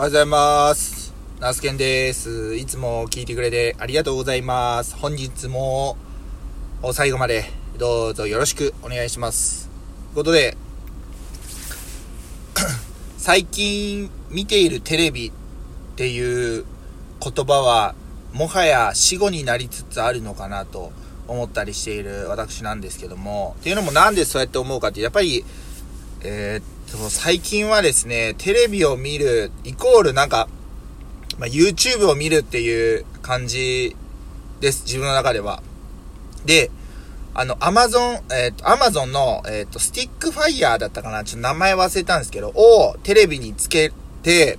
おはようございます。ナスケンです。いつも聞いてくれてありがとうございます。本日も最後までどうぞよろしくお願いします。ということで、最近見ているテレビっていう言葉はもはや死語になりつつあるのかなと思ったりしている私なんですけども、っていうのもなんでそうやって思うかって、やっぱり最近はですね、テレビを見るイコールなんか、YouTube を見るっていう感じです、自分の中では。で、Amazon の、Stickfire だったかな、ちょっと名前忘れたんですけど、をテレビにつけて、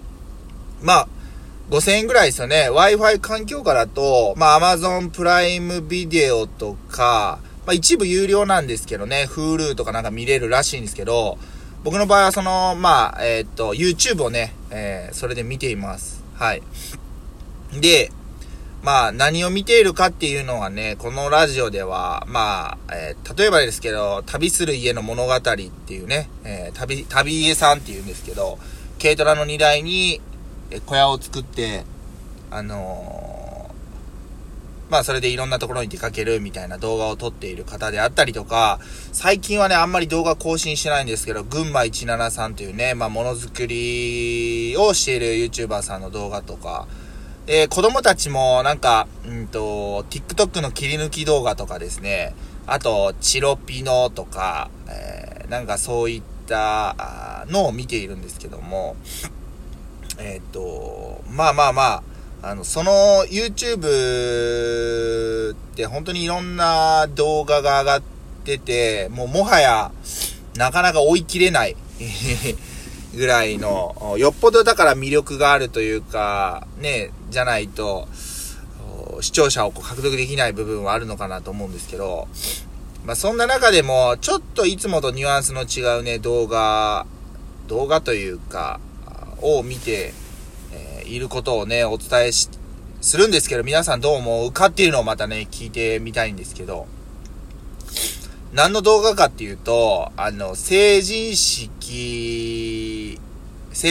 5000円ぐらいですよね。Wi-Fi 環境下だと、Amazon プライムビデオとか、一部有料なんですけどね、Hulu とかなんか見れるらしいんですけど、僕の場合はその、YouTube をね、それで見ています。はい。で、何を見ているかっていうのはね、このラジオでは、例えばですけど、旅する家の物語っていうね、旅家さんっていうんですけど、軽トラの荷台に小屋を作って、それでいろんなところに出かけるみたいな動画を撮っている方であったりとか、最近はね、あんまり動画更新してないんですけど、群馬173さんというね、ものづくりをしている YouTuber さんの動画とか、子供たちもなんか、TikTok の切り抜き動画とかですね、あと、チロピノとか、なんかそういったのを見ているんですけども、その YouTube って本当にいろんな動画が上がってて、もはやなかなか追い切れないぐらいの、よっぽどだから魅力があるというか、ね、じゃないと視聴者を獲得できない部分はあるのかなと思うんですけど、そんな中でもちょっといつもとニュアンスの違うね、動画というか、を見て、いることをね、お伝えするんですけど、皆さんどう思うかっていうのをまたね、聞いてみたいんですけど、何の動画かっていうと、成人式、スペ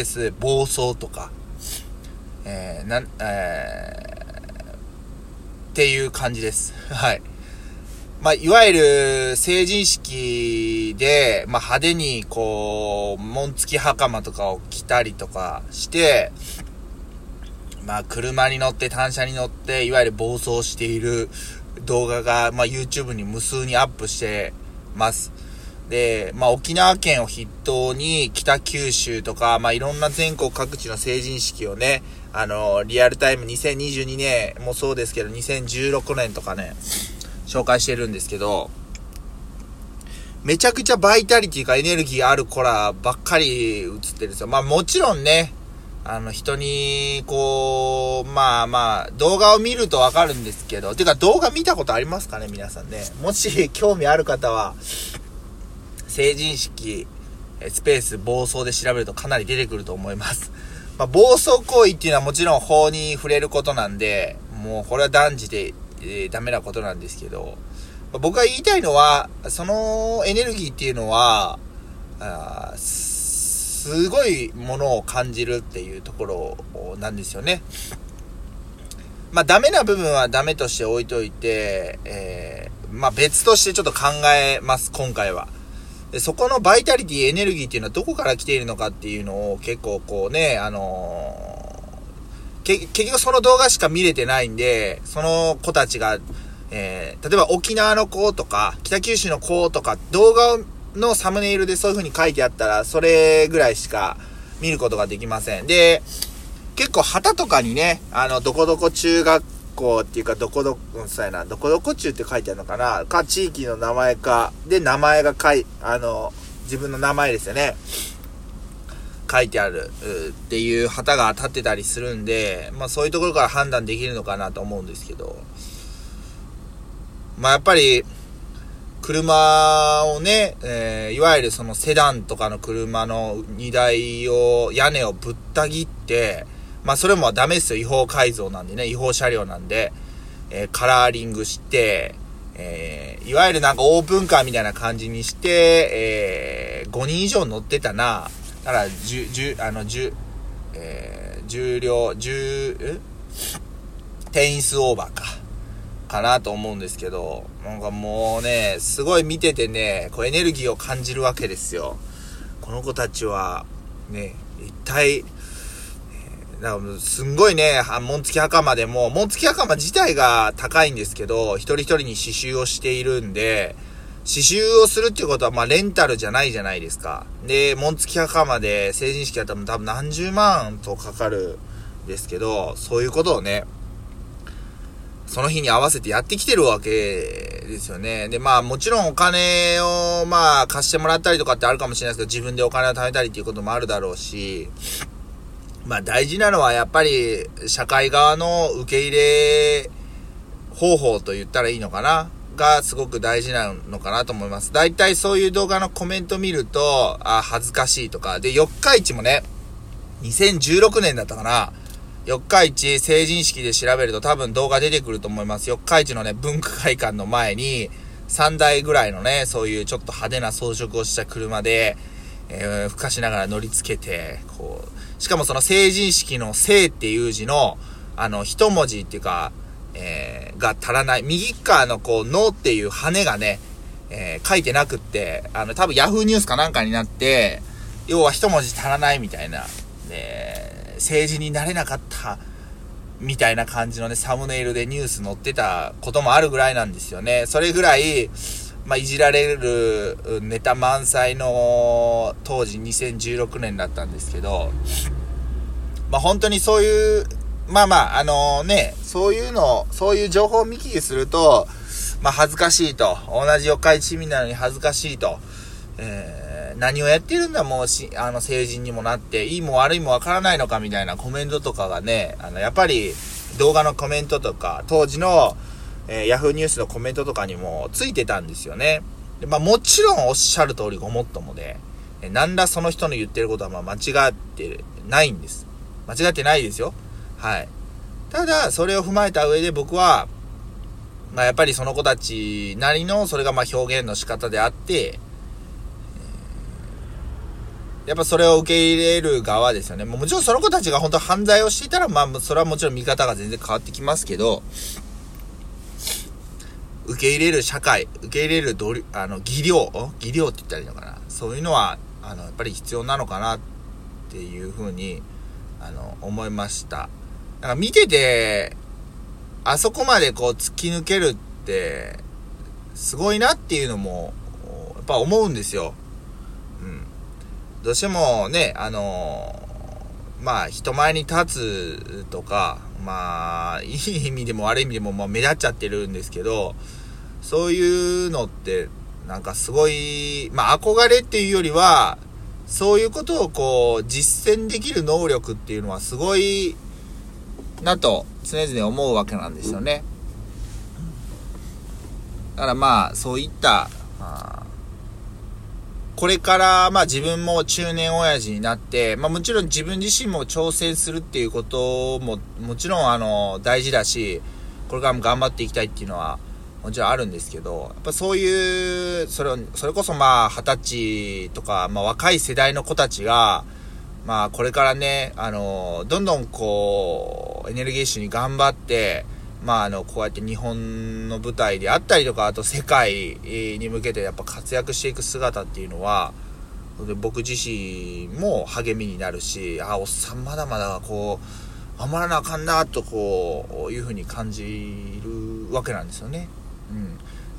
ース、暴走とか、っていう感じです。はい。いわゆる成人式で、派手にこう、紋付き袴とかを着たりとかして、車に乗って、単車に乗って、いわゆる暴走している動画が、YouTube に無数にアップしてます。で、沖縄県を筆頭に、北九州とか、いろんな全国各地の成人式をね、リアルタイム2022年もそうですけど、2016年とかね、紹介してるんですけど、めちゃくちゃバイタリティかエネルギーある子らばっかり映ってるんですよ。もちろんね、人にこう、動画を見るとわかるんですけど、てか動画見たことありますかね、皆さんね。もし興味ある方は成人式スペース暴走で調べるとかなり出てくると思います。暴走行為っていうのはもちろん法に触れることなんで、もうこれは断じてダメなことなんですけど、僕が言いたいのは、そのエネルギーっていうのはすごいものを感じるっていうところなんですよね。ダメな部分はダメとして置いといて、別としてちょっと考えます、今回は。で、そこのバイタリティ、エネルギーっていうのはどこから来ているのかっていうのを結構こうね、結局その動画しか見れてないんで、その子たちが、例えば沖縄の子とか、北九州の子とか、動画のサムネイルでそういう風に書いてあったら、それぐらいしか見ることができません。で、結構旗とかにね、どこどこ中学校っていうか、どこどこ中って書いてあるのかな、か、地域の名前か、で、名前が自分の名前ですよね。書いてあるっていう旗が立ってたりするんで、そういうところから判断できるのかなと思うんですけど、やっぱり車をね、いわゆるそのセダンとかの車の荷台を、屋根をぶった切って、それもダメですよ、違法改造なんでね、違法車両なんで、カラーリングして、いわゆるなんかオープンカーみたいな感じにして、5人以上乗ってたな、だからテインスオーバーかなと思うんですけど、なんかもうね、すごい見ててね、こうエネルギーを感じるわけですよ。この子たちはね、一体だからすんごいね、紋付き袴でも、紋付き袴自体が高いんですけど、一人一人に刺繍をしているんで、刺繍をするっていうことは、まあレンタルじゃないじゃないですか。で、紋付き袴で成人式は多分何十万とかかるんですけど、そういうことをね、その日に合わせてやってきてるわけですよね。で、まあもちろんお金をまあ貸してもらったりとかってあるかもしれないですけど、自分でお金を貯めたりっていうこともあるだろうし、まあ大事なのはやっぱり社会側の受け入れ方法と言ったらいいのかながすごく大事なのかなと思います。だいたいそういう動画のコメント見ると、恥ずかしいとかで、四日市もね、2016年だったかな、四日市成人式で調べると多分動画出てくると思います。四日市のね、文化会館の前に3台ぐらいのね、そういうちょっと派手な装飾をした車でふかしながら乗りつけて、こう、しかもその成人式の成っていう字の一文字っていうか、が足らない右側のこうのっていう羽がね、書いてなくって、多分ヤフーニュースかなんかになって、要は一文字足らないみたいな、成人になれなかったみたいな感じのね、サムネイルでニュース載ってたこともあるぐらいなんですよね。それぐらいまあ、いじられるネタ満載の当時2016年だったんですけど、まあ本当にそういう、まあまあね、そういう情報を見聞きすると、まあ恥ずかしいと、同じ四日市市民なのに恥ずかしいと、何をやってるんだもう成人にもなって、いいも悪いもわからないのかみたいなコメントとかがね、やっぱり動画のコメントとか当時のヤフーニュースのコメントとかにもついてたんですよね。で、まあもちろんおっしゃる通りごもっともで、何らその人の言ってることはまあ間違ってないんです。間違ってないですよ。はい。ただそれを踏まえた上で、僕はまあやっぱりその子たちなりのそれがまあ表現の仕方であって、やっぱそれを受け入れる側ですよね。もちろんその子たちが本当犯罪をしていたら、まあそれはもちろん見方が全然変わってきますけど、受け入れる社会、受け入れる技量って言ったらいいのかな、そういうのはやっぱり必要なのかなっていうふうに思いました。なんか見ててあそこまでこう突き抜けるってすごいなっていうのもやっぱ思うんですよ。どうしてもね、まあ人前に立つとか、まあいい意味でも悪い意味でも、まあ、目立っちゃってるんですけど、そういうのってなんかすごい、まあ憧れっていうよりは、そういうことをこう実践できる能力っていうのはすごいなと常々思うわけなんですよね。だからまあそういった、これから、まあ自分も中年親父になって、まあもちろん自分自身も挑戦するっていうことも、もちろん大事だし、これからも頑張っていきたいっていうのは、もちろんあるんですけど、やっぱそういう、それこそまあ20歳とか、まあ若い世代の子たちが、まあこれからね、どんどんこう、エネルギッシュに頑張って、まあこうやって日本の舞台であったりとか、あと世界に向けてやっぱ活躍していく姿っていうのは、僕自身も励みになるし、おっさんまだまだこう頑張らなあかんなとこういうふうに感じるわけなんですよね。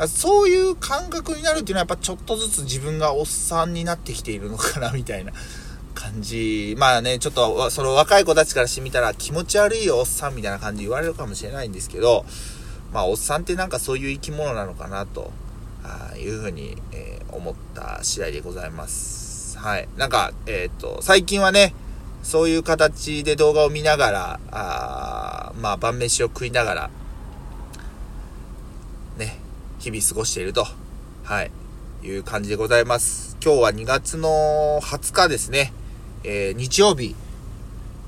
そういう感覚になるっていうのはやっぱちょっとずつ自分がおっさんになってきているのかなみたいな感じ。まあね、ちょっとその若い子たちからしてみたら気持ち悪いよおっさんみたいな感じ言われるかもしれないんですけど、まあおっさんってなんかそういう生き物なのかなというふうに、思った次第でございます。はい。なんか最近はね、そういう形で動画を見ながら、まあ晩飯を食いながらね、日々過ごしていると、はい、いう感じでございます。今日は2月の20日ですね。日曜日、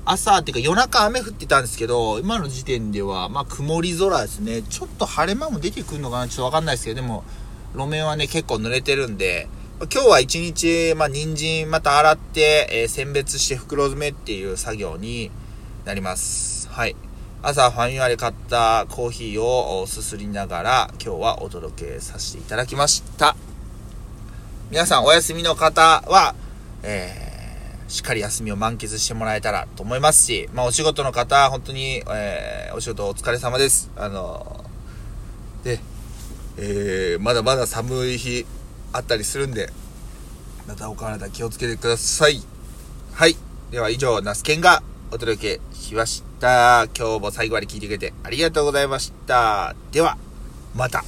朝っていうか夜中雨降ってたんですけど、今の時点ではまあ曇り空ですね。ちょっと晴れ間も出てくるのかな、ちょっとわかんないですけど、でも路面はね結構濡れてるんで、今日は一日、人参また洗って、選別して袋詰めっていう作業になります。はい。朝ファミマで買ったコーヒーをすすりながら今日はお届けさせていただきました。皆さんお休みの方は、しっかり休みを満喫してもらえたらと思いますし、お仕事の方、本当に、お仕事お疲れ様です。まだまだ寒い日あったりするんで、またお体気をつけてください。はい。では以上、ナスケンがお届けしました。今日も最後まで聞いてくれてありがとうございました。では、また。